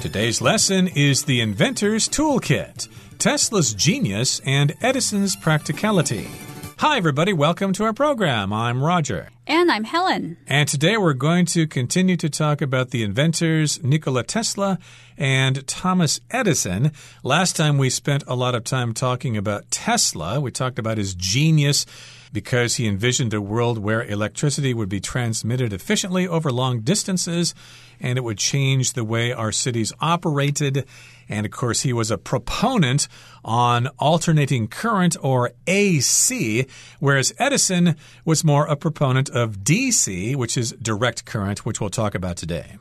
Today's lesson is the Inventor's Toolkit, Tesla's Genius and Edison's Practicality. Hi, everybody. Welcome to our program. I'm Roger. And I'm Helen. And today we're going to continue to talk about the inventors Nikola Tesla and Thomas Edison. Last time we spent a lot of time talking about Tesla. We talked about his genius because he envisioned a world where electricity would be transmitted efficiently over long distances, and it would change the way our cities operated. And, of course, he was a proponent on alternating current, or AC, whereas Edison was more a proponent of DC, which is direct current, which we'll talk about today.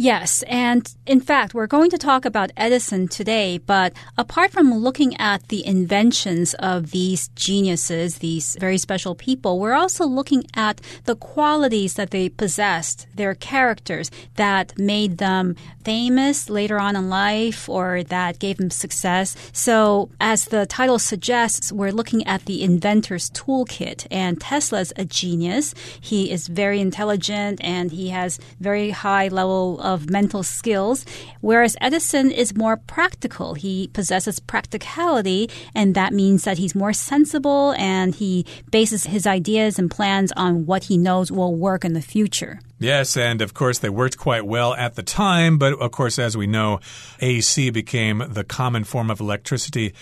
Yes, and in fact, we're going to talk about Edison today, but apart from looking at the inventions of these geniuses, these very special people, we're also looking at the qualities that they possessed, their characters that made them famous later on in life or that gave them success. So, as the title suggests, we're looking at the inventor's toolkit, and Tesla's a genius. He is very intelligent and he has very high level of mental skills, whereas Edison is more practical. He possesses practicality, and that means that he's more sensible and he bases his ideas and plans on what he knows will work in the future. Yes, and of course they worked quite well at the time, but of course, as we know, AC became the common form of electricity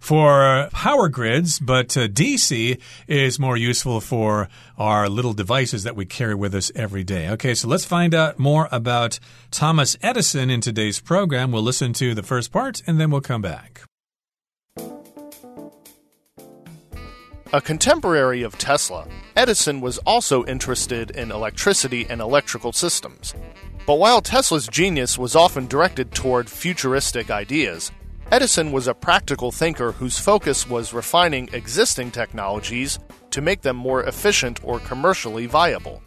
for power grids, but DC is more useful for our little devices that we carry with us every day. Okay, so let's find out more about Thomas Edison in today's program. We'll listen to the first part and then we'll come back. A contemporary of Tesla, Edison was also interested in electricity and electrical systems. But while Tesla's genius was often directed toward futuristic ideas, Edison was a practical thinker whose focus was refining existing technologies to make them more efficient or commercially viable.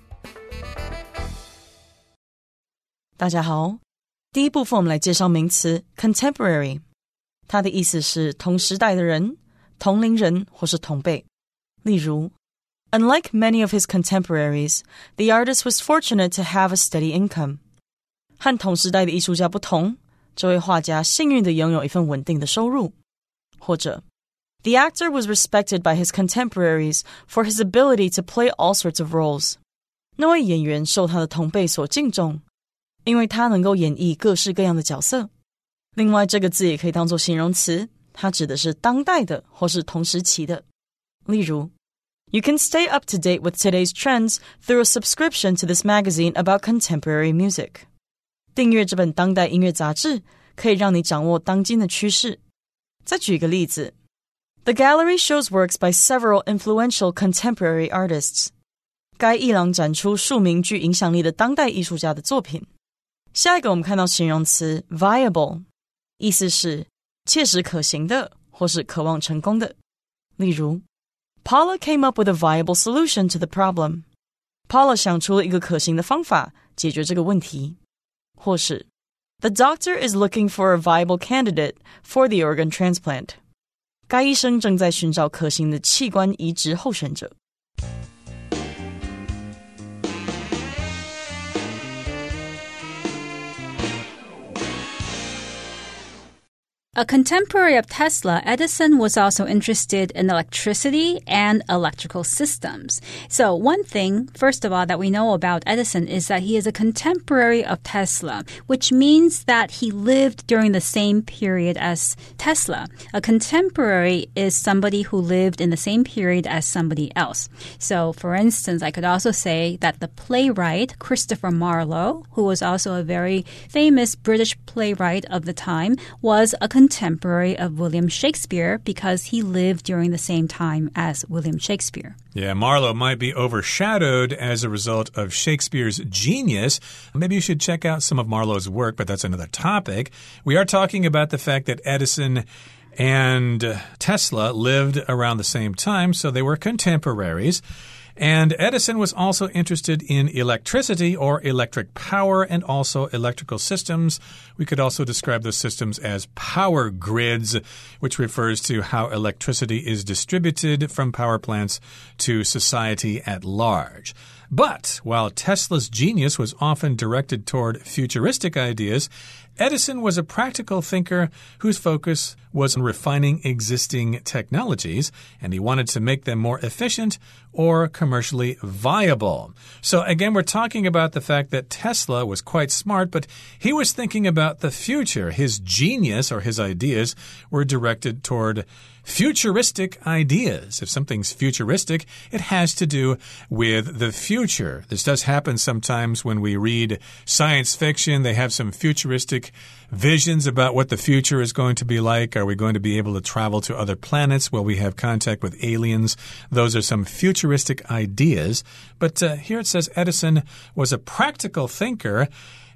大家好，第一部分我们来介绍名词 contemporary， 它的意思是同时代的人、同龄人或是同辈。例如 ，Unlike many of his contemporaries, the artist was fortunate to have a steady income. 和同时代的艺术家不同。这位画家幸运地拥有一份稳定的收入。或者 The actor was respected by his contemporaries for his ability to play all sorts of roles. 那位演员受他的同辈所敬重，因为他能够演绎各式各样的角色。另外，这个字也可以当作形容词，它指的是当代的或是同时期的。例如 You can stay up to date with today's trends through a subscription to this magazine about contemporary music.订阅这本当代音乐杂志可以让你掌握当今的趋势。再举一个例子 The gallery shows works by several influential contemporary artists. 该艺廊展出数名具影响力的当代艺术家的作品。下一个我们看到形容词 viable， 意思是切实可行的或是渴望成功的。例如 Paula came up with a viable solution to the problem. Paula 想出了一个可行的方法解决这个问题。或是 The doctor is looking for a viable candidate for the organ transplant. 该医生正在寻找可行的器官移植候选者。A contemporary of Tesla, Edison was also interested in electricity and electrical systems. So one thing, first of all, that we know about Edison is that he is a contemporary of Tesla, which means that he lived during the same period as Tesla. A contemporary is somebody who lived in the same period as somebody else. So, for instance, I could also say that the playwright Christopher Marlowe, who was also a very famous British playwright of the time, was a contemporary of William Shakespeare because he lived during the same time as William Shakespeare. Yeah, Marlowe might be overshadowed as a result of Shakespeare's genius. Maybe you should check out some of Marlowe's work, but that's another topic. We are talking about the fact that Edison and Tesla lived around the same time, so they were contemporaries. And Edison was also interested in electricity or electric power and also electrical systems. We could also describe those systems as power grids, which refers to how electricity is distributed from power plants to society at large. But while Tesla's genius was often directed toward futuristic ideas, Edison was a practical thinker whose focus was on refining existing technologies, and he wanted to make them more efficient or commercially viable. So again, we're talking about the fact that Tesla was quite smart, but he was thinking about the future. His genius or his ideas were directed toward futuristic ideas. If something's futuristic, it has to do with the future. This does happen sometimes when we read science fiction. They have some futuristic visions about what the future is going to be like. Are we going to be able to travel to other planets? Will we have contact with aliens? Those are some futuristic ideas. But here it says Edison was a practical thinker,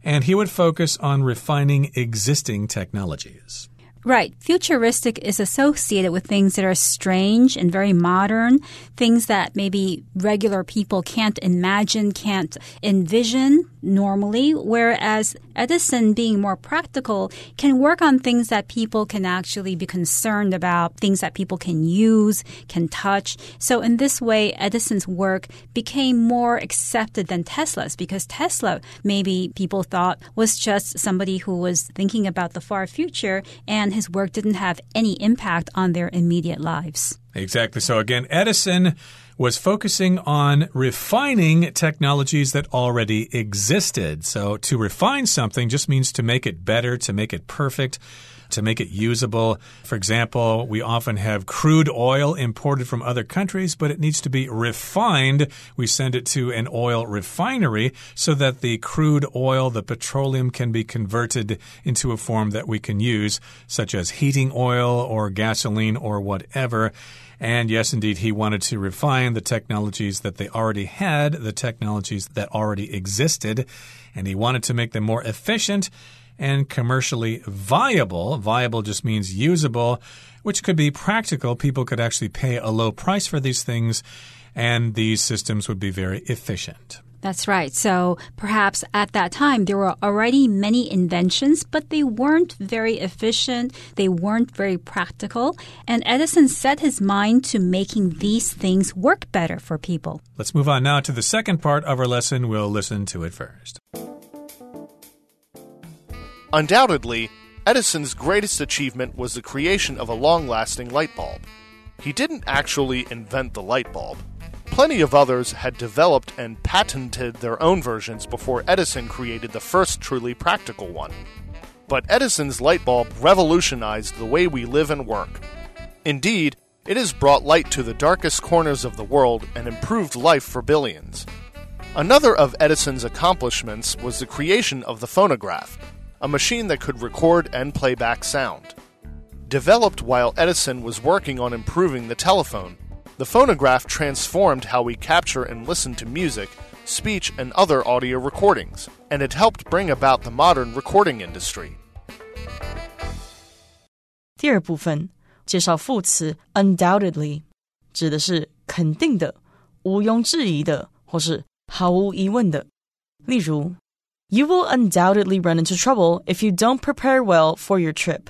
and he would focus on refining existing technologies. Right. Futuristic is associated with things that are strange and very modern, things that maybe regular people can't imagine, can't envision normally, whereas Edison, being more practical, can work on things that people can actually be concerned about, things that people can use, can touch. So in this way, Edison's work became more accepted than Tesla's, because Tesla, maybe people thought, was just somebody who was thinking about the far future, and his work didn't have any impact on their immediate lives. Exactly. So again, Edison was focusing on refining technologies that already existed. So to refine something just means to make it better, to make it perfect, to make it usable. For example, we often have crude oil imported from other countries, but it needs to be refined. We send it to an oil refinery so that the crude oil, the petroleum, can be converted into a form that we can use, such as heating oil or gasoline or whatever. And yes, indeed, he wanted to refine the technologies that they already had, the technologies that already existed, and he wanted to make them more efficient and commercially viable. Viable just means usable, which could be practical. People could actually pay a low price for these things, and these systems would be very efficient. That's right. So perhaps at that time, there were already many inventions, but they weren't very efficient. They weren't very practical. And Edison set his mind to making these things work better for people. Let's move on now to the second part of our lesson. We'll listen to it first. Undoubtedly, Edison's greatest achievement was the creation of a long-lasting light bulb. He didn't actually invent the light bulb. Plenty of others had developed and patented their own versions before Edison created the first truly practical one. But Edison's light bulb revolutionized the way we live and work. Indeed, it has brought light to the darkest corners of the world and improved life for billions. Another of Edison's accomplishments was the creation of the phonograph, a machine that could record and play back sound. Developed while Edison was working on improving the telephone, the phonograph transformed how we capture and listen to music, speech, and other audio recordings, and it helped bring about the modern recording industry. 第二部分，介绍副词 undoubtedly， 指的是肯定的、毋庸置疑的，或是毫无疑问的。例如 You will undoubtedly run into trouble if you don't prepare well for your trip.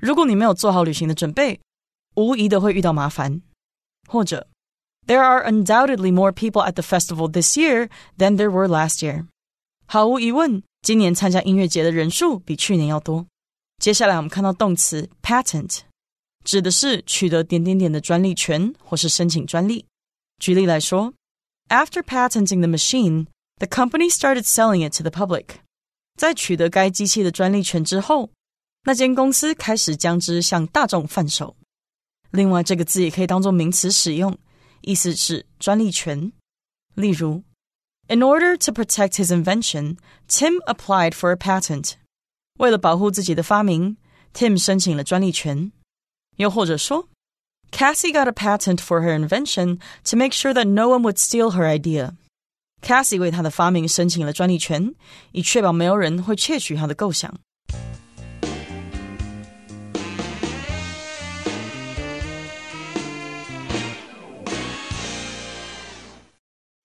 如果你没有做好旅行的准备，无疑的会遇到麻烦。或者 There are undoubtedly more people at the festival this year than there were last year. 毫无疑问，今年参加音乐节的人数比去年要多。接下来我们看到动词 patent， 指的是取得点点点的专利权或是申请专利。举例来说 After patenting the machine, the company started selling it to the public. 在取得该机器的专利权之后，那间公司开始将之向大众贩售。另外，这个字也可以当作名词使用，意思是专利权。例如 In order to protect his invention, Tim applied for a patent. 为了保护自己的发明 ,Tim 申请了专利权。又或者说 Cassie got a patent for her invention to make sure that no one would steal her idea. Cassie 为她的发明申请了专利权，以确保没有人会窃取她的构想。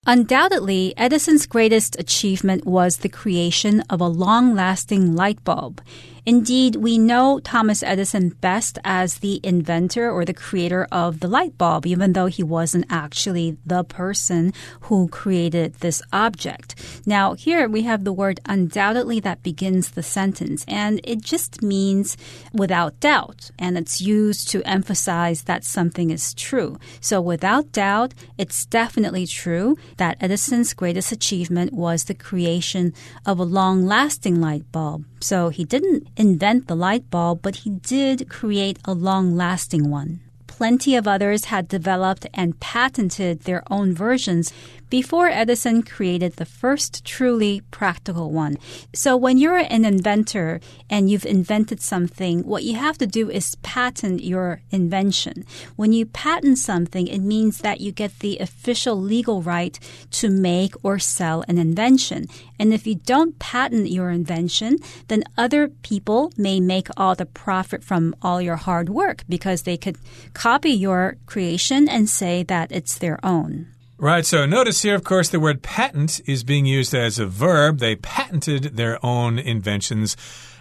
Undoubtedly, Edison's greatest achievement was the creation of a long-lasting light bulb. Indeed, we know Thomas Edison best as the inventor or the creator of the light bulb, even though he wasn't actually the person who created this object. Now, here we have the word undoubtedly that begins the sentence, and it just means without doubt, and it's used to emphasize that something is true. So without doubt, it's definitely true that Edison's greatest achievement was the creation of a long-lasting light bulb. So he didn't invent the light bulb, but he did create a long-lasting one. Plenty of others had developed and patented their own versions before Edison created the first truly practical one. So when you're an inventor and you've invented something, what you have to do is patent your invention. When you patent something, it means that you get the official legal right to make or sell an invention. And if you don't patent your invention, then other people may make all the profit from all your hard work because they could copy your creation and say that it's their own. Right, so notice here, of course, the word patent is being used as a verb. They patented their own inventions.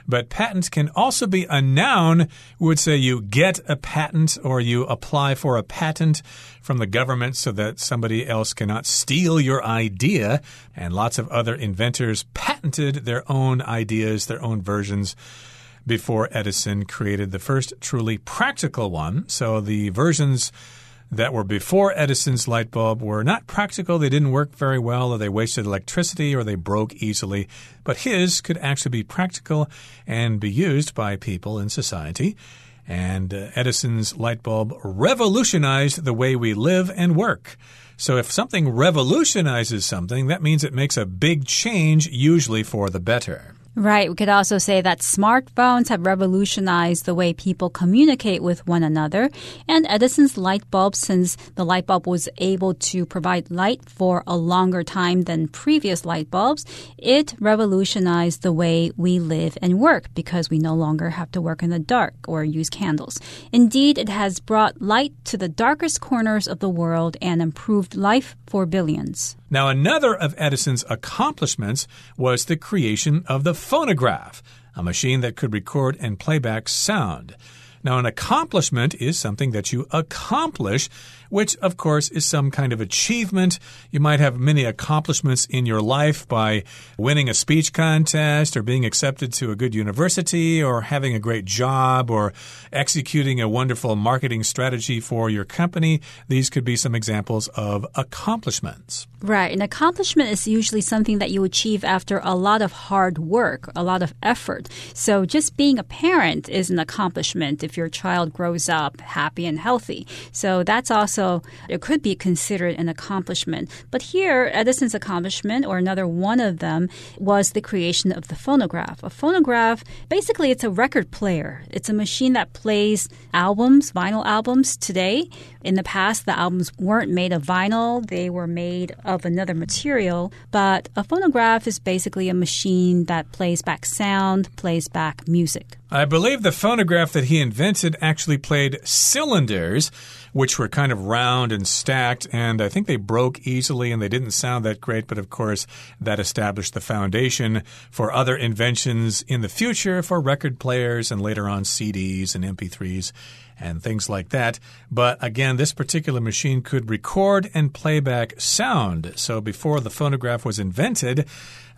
But patents can also be a noun. We would say you get a patent or you apply for a patent from the government so that somebody else cannot steal your idea. And lots of other inventors patented their own ideas, their own versions, before Edison created the first truly practical one. So the versions that were before Edison's light bulb were not practical. They didn't work very well, or they wasted electricity, or they broke easily. But his could actually be practical and be used by people in society. And Edison's light bulb revolutionized the way we live and work. So if something revolutionizes something, that means it makes a big change, usually for the better. Right. We could also say that smartphones have revolutionized the way people communicate with one another. And Edison's light bulb, since the light bulb was able to provide light for a longer time than previous light bulbs, it revolutionized the way we live and work because we no longer have to work in the dark or use candles. Indeed, it has brought light to the darkest corners of the world and improved life for billions. Now, another of Edison's accomplishments was the creation of the phonograph, a machine that could record and play back sound. Now, an accomplishment is something that you accomplish, which, of course, is some kind of achievement. You might have many accomplishments in your life by winning a speech contest or being accepted to a good university or having a great job or executing a wonderful marketing strategy for your company. These could be some examples of accomplishments. Right. An accomplishment is usually something that you achieve after a lot of hard work, a lot of effort. So just being a parent is an accomplishment if your child grows up happy and healthy. So that's also, it could be considered an accomplishment. But here, Edison's accomplishment, or another one of them, was the creation of the phonograph. A phonograph, basically, it's a record player. It's a machine that plays albums, vinyl albums today. In the past, the albums weren't made of vinyl. They were made of another material. But a phonograph is basically a machine that plays back sound, plays back music. I believe the phonograph that he invented actually played cylinders, which were kind of round and stacked, and I think they broke easily and they didn't sound that great. But of course, that established the foundation for other inventions in the future for record players and later on CDs and MP3s and things like that. But again, this particular machine could record and play back sound. So before the phonograph was invented,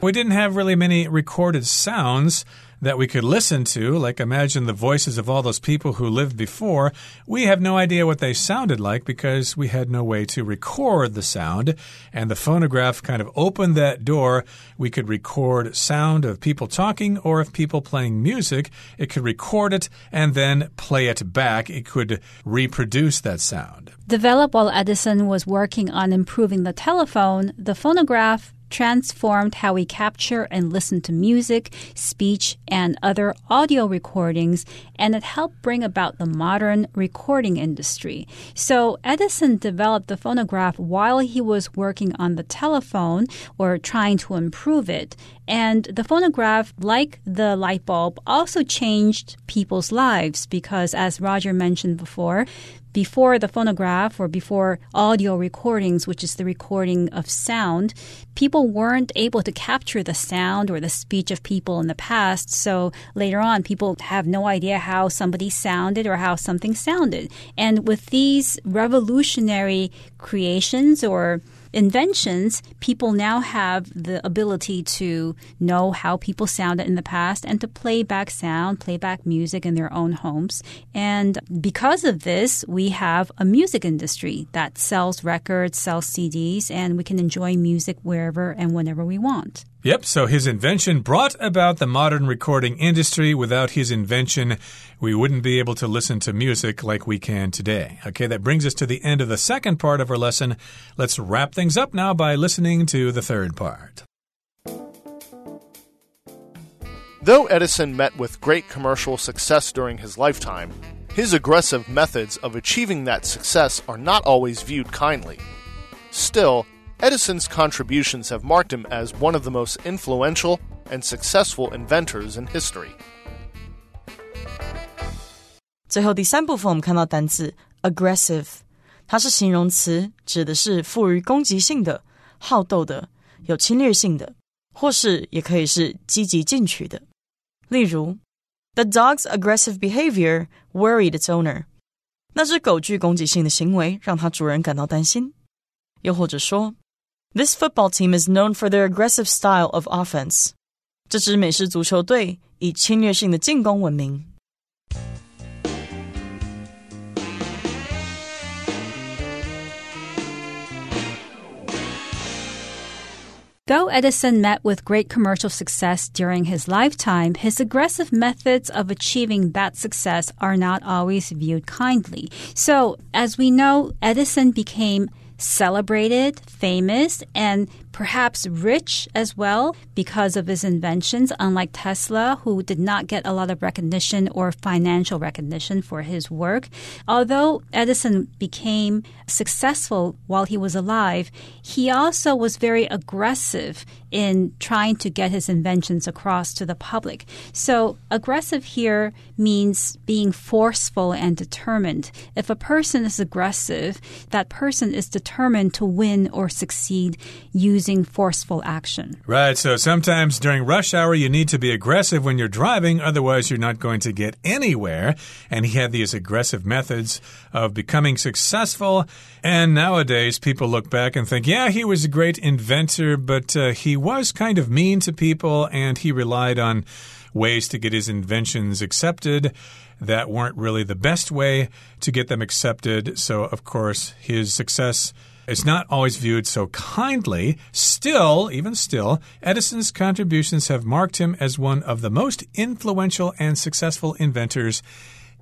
we didn't have really many recorded sounds that we could listen to, like imagine the voices of all those people who lived before. We have no idea what they sounded like because we had no way to record the sound, and the phonograph kind of opened that door. We could record sound of people talking or of people playing music. It could record it and then play it back. It could reproduce that sound. Developed while Edison was working on improving the telephone, the phonograph transformed how we capture and listen to music, speech, and other audio recordings, and it helped bring about the modern recording industry. So Edison developed the phonograph while he was working on the telephone or trying to improve it. And the phonograph, like the light bulb, also changed people's lives because, as Roger mentioned before, before the phonograph or before audio recordings, which is the recording of sound, people weren't able to capture the sound or the speech of people in the past. So later on, people have no idea how somebody sounded or how something sounded. And with these revolutionary creations or inventions, people now have the ability to know how people sounded in the past and to play back sound, play back music in their own homes. And because of this, we have a music industry that sells records, sells CDs, and we can enjoy music wherever and whenever we want. Yep, so his invention brought about the modern recording industry. Without his invention, we wouldn't be able to listen to music like we can today. Okay, that brings us to the end of the second part of our lesson. Let's wrap things up now by listening to the third part. Though Edison met with great commercial success during his lifetime, his aggressive methods of achieving that success are not always viewed kindly. Still, Edison's contributions have marked him as one of the most influential and successful inventors in history. 最后第三部分我们看到单字 aggressive， 它是形容词，指的是富于攻击性的、好斗的、有侵略性的，或是也可以是积极进取的。例如 The dog's aggressive behavior worried its owner. 那只狗具攻击性的行为让它主人感到担心。又或者说 This football team is known for their aggressive style of offense. 这支美式足球队以侵略性的进攻闻名。Though Edison met with great commercial success during his lifetime, his aggressive methods of achieving that success are not always viewed kindly. So, as we know, Edison became celebrated, famous, and perhaps rich as well because of his inventions, unlike Tesla, who did not get a lot of recognition or financial recognition for his work. Although Edison became successful while he was alive, he also was very aggressive in trying to get his inventions across to the public. So aggressive here means being forceful and determined. If a person is aggressive, that person is determined to win or succeed using forceful action. Right, so sometimes during rush hour, you need to be aggressive when you're driving, otherwise you're not going to get anywhere. And he had these aggressive methods of becoming successful. And nowadays, people look back and think, yeah, he was a great inventor, but he was kind of mean to people, and he relied on ways to get his inventions accepted that weren't really the best way to get them accepted. So, of course, his success is not always viewed so kindly. Still, even still, Edison's contributions have marked him as one of the most influential and successful inventors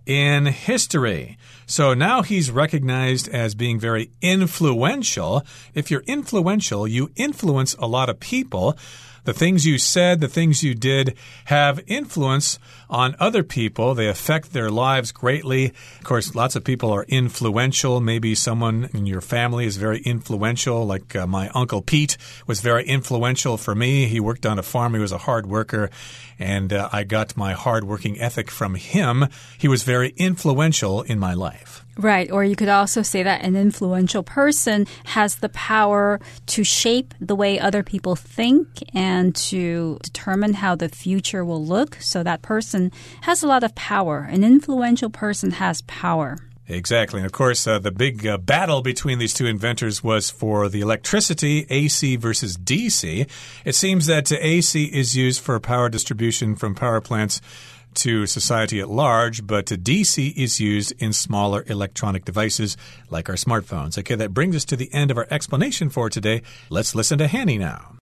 in history. So now he's recognized as being very influential. If you're influential, you influence a lot of people. The things you said, the things you did have influence on other people. They affect their lives greatly. Of course, lots of people are influential. Maybe someone in your family is very influential, like my Uncle Pete was very influential for me. He worked on a farm. He was a hard worker, and I got my hard-working ethic from him. He was very influential in my life. Right, or you could also say that an influential person has the power to shape the way other people think and to determine how the future will look. So that person has a lot of power. An influential person has power. Exactly. And of course, the big battle between these two inventors was for the electricity, AC versus DC. It seems that AC is used for power distribution from power plants to society at large, but DC is used in smaller electronic devices like our smartphones. Okay, that brings us to the end of our explanation for today. Let's listen to Hanny now.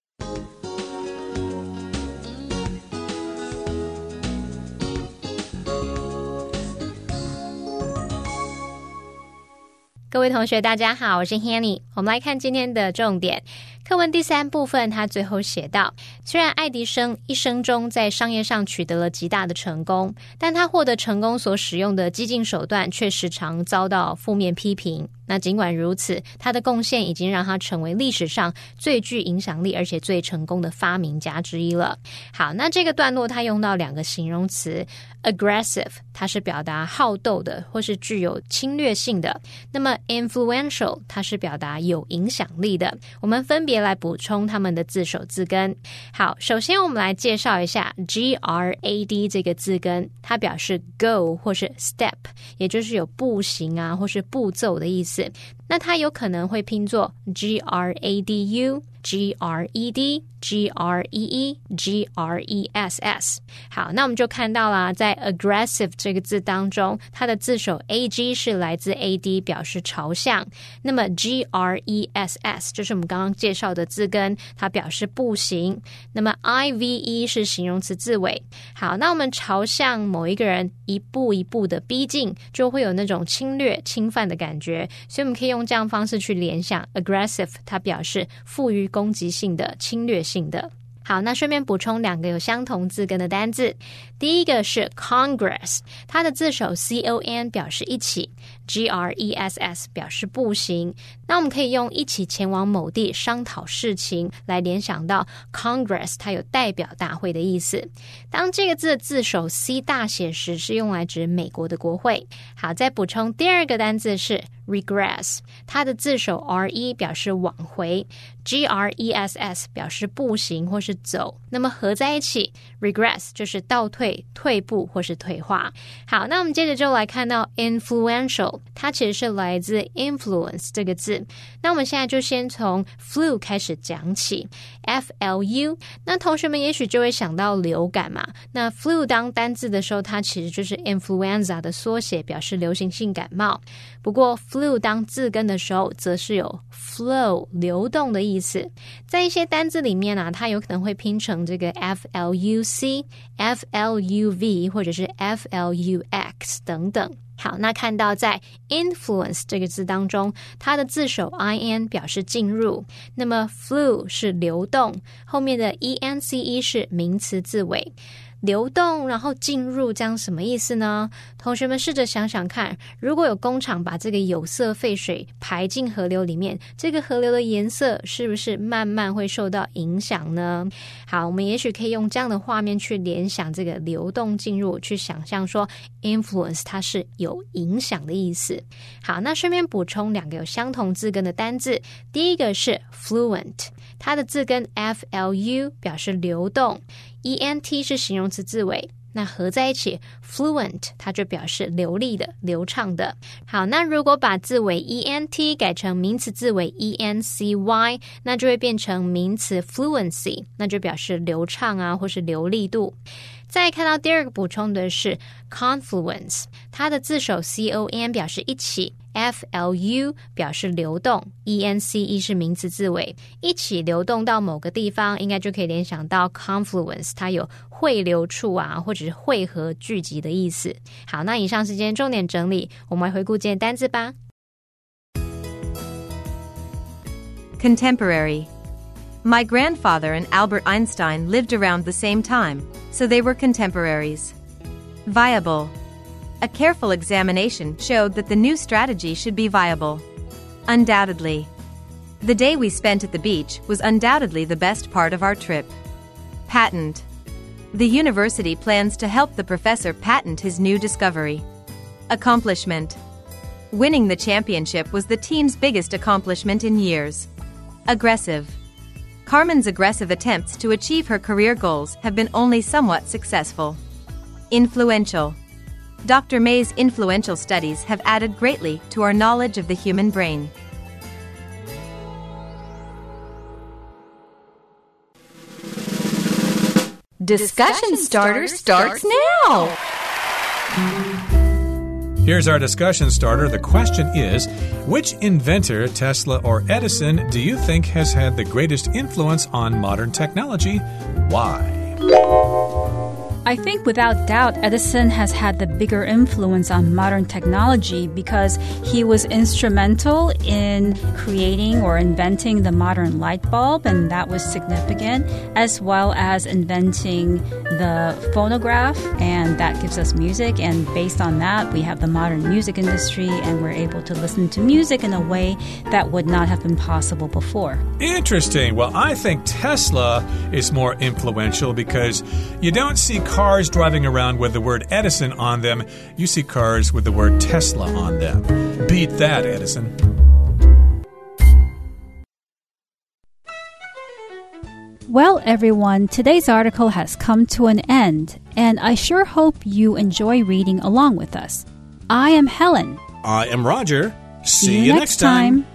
Hello, 各位同学大家好，我是 Hanny。 我们来看今天的重点。课文第3部分他最后写道，虽然爱迪生一生中在商业上取得了极大的成功，但他获得成功所使用的激进手段却时常遭到负面批评。那尽管如此，他的贡献已经让他成为历史上最具影响力而且最成功的发明家之一了。好，那这个段落他用到两个形容词 aggressive， 它是表达好斗的或是具有侵略性的，那么 influential 它是表达有影响力的。我们分别来补充它们的字首字根。好，首先我们来介绍一下 GRAD 这个字根，它表示 go 或是 step， 也就是有步行啊或是步骤的意思。那它有可能会拼作 GRADU、GRED、GREE、GRESS。 好，那我们就看到啦，在 aggressive 这个字当中，它的字首 AG 是来自 AD， 表示朝向。那么 GRESS 就是我们刚刚介绍的字根，它表示步行。那么 IVE 是形容词字尾。好，那我们朝向某一个人一步一步的逼近，就会有那种侵略侵犯的感觉，所以我们可以用这样方式去联想 aggressive， 它表示富于攻击性的、侵略性的。好，那顺便补充两个有相同字根的单字。第一个是 Congress， 它的字首 CON 表示一起， GRESS 表示步行。那我们可以用一起前往某地商讨事情来联想到 Congress， 它有代表大会的意思。当这个字的字首 C 大写时，是用来指美国的国会。好，再补充第二个单字是regress， 它的字首 RE 表示往回， GRESS 表示步行或是走，那么合在一起 regress 就是倒退、退步或是退化。好，那我们接着就来看到 influential， 它其实是来自 influence 这个字。那我们现在就先从 flu 开始讲起， FLU， 那同学们也许就会想到流感嘛，那 flu 当单字的时候，它其实就是 influenza 的缩写，表示流行性感冒。不过 flu 当字根的时候，则是有 flow 流动的意思。在一些单字里面啊，它有可能会拼成这个 FLUC、FLUV 或者是 FLUX 等等。好，那看到在 influence 这个字当中，它的字首 in 表示进入，那么 flu 是流动，后面的 ence 是名词字尾。流动然后进入，这样什么意思呢？同学们试着想想看，如果有工厂把这个有色废水排进河流里面，这个河流的颜色是不是慢慢会受到影响呢？好，我们也许可以用这样的画面去联想这个流动进入，去想象说 influence 它是有影响的意思。好，那顺便补充两个有相同字根的单字。第一个是 fluent， 它的字根 FLU 表示流动，ENT 是形容词字尾，那合在一起 fluent 它就表示流利的、流畅的。好，那如果把字尾 ENT 改成名词字尾 ENCY， 那就会变成名词 fluency， 那就表示流畅啊或是流利度。再看到第二个补充的是 confluence， 它的字首 CON 表示一起， FLU 表示流动， ENCE 是名词字尾，一起流动到某个地方，应该就可以联想到 confluence， 它有汇流处啊或者是汇合聚集的意思。好，那以上是今天重点整理，我们来回顾今天单字吧。 Contemporary. My grandfather and Albert Einstein lived around the same time, so they were contemporaries. Viable. A careful examination showed that the new strategy should be viable. Undoubtedly. The day we spent at the beach was undoubtedly the best part of our trip. Patent. The university plans to help the professor patent his new discovery. Accomplishment. Winning the championship was the team's biggest accomplishment in years. Aggressive. Carmen's aggressive attempts to achieve her career goals have been only somewhat successful. Influential. Dr. May's influential studies have added greatly to our knowledge of the human brain. discussion starter starts now! Here's our discussion starter. The question is, which inventor, Tesla or Edison, do you think has had the greatest influence on modern technology? Why? I think without doubt, Edison has had the bigger influence on modern technology because he was instrumental in creating or inventing the modern light bulb, and that was significant, as well as inventing the phonograph, and that gives us music. And based on that, we have the modern music industry, and we're able to listen to music in a way that would not have been possible before. Interesting. Well, I think Tesla is more influential because you don't see cars driving around with the word Edison on them. You see cars with the word Tesla on them. Beat that, Edison. Well, everyone, today's article has come to an end, and I sure hope you enjoy reading along with us. I am Helen. I am Roger. See you next time.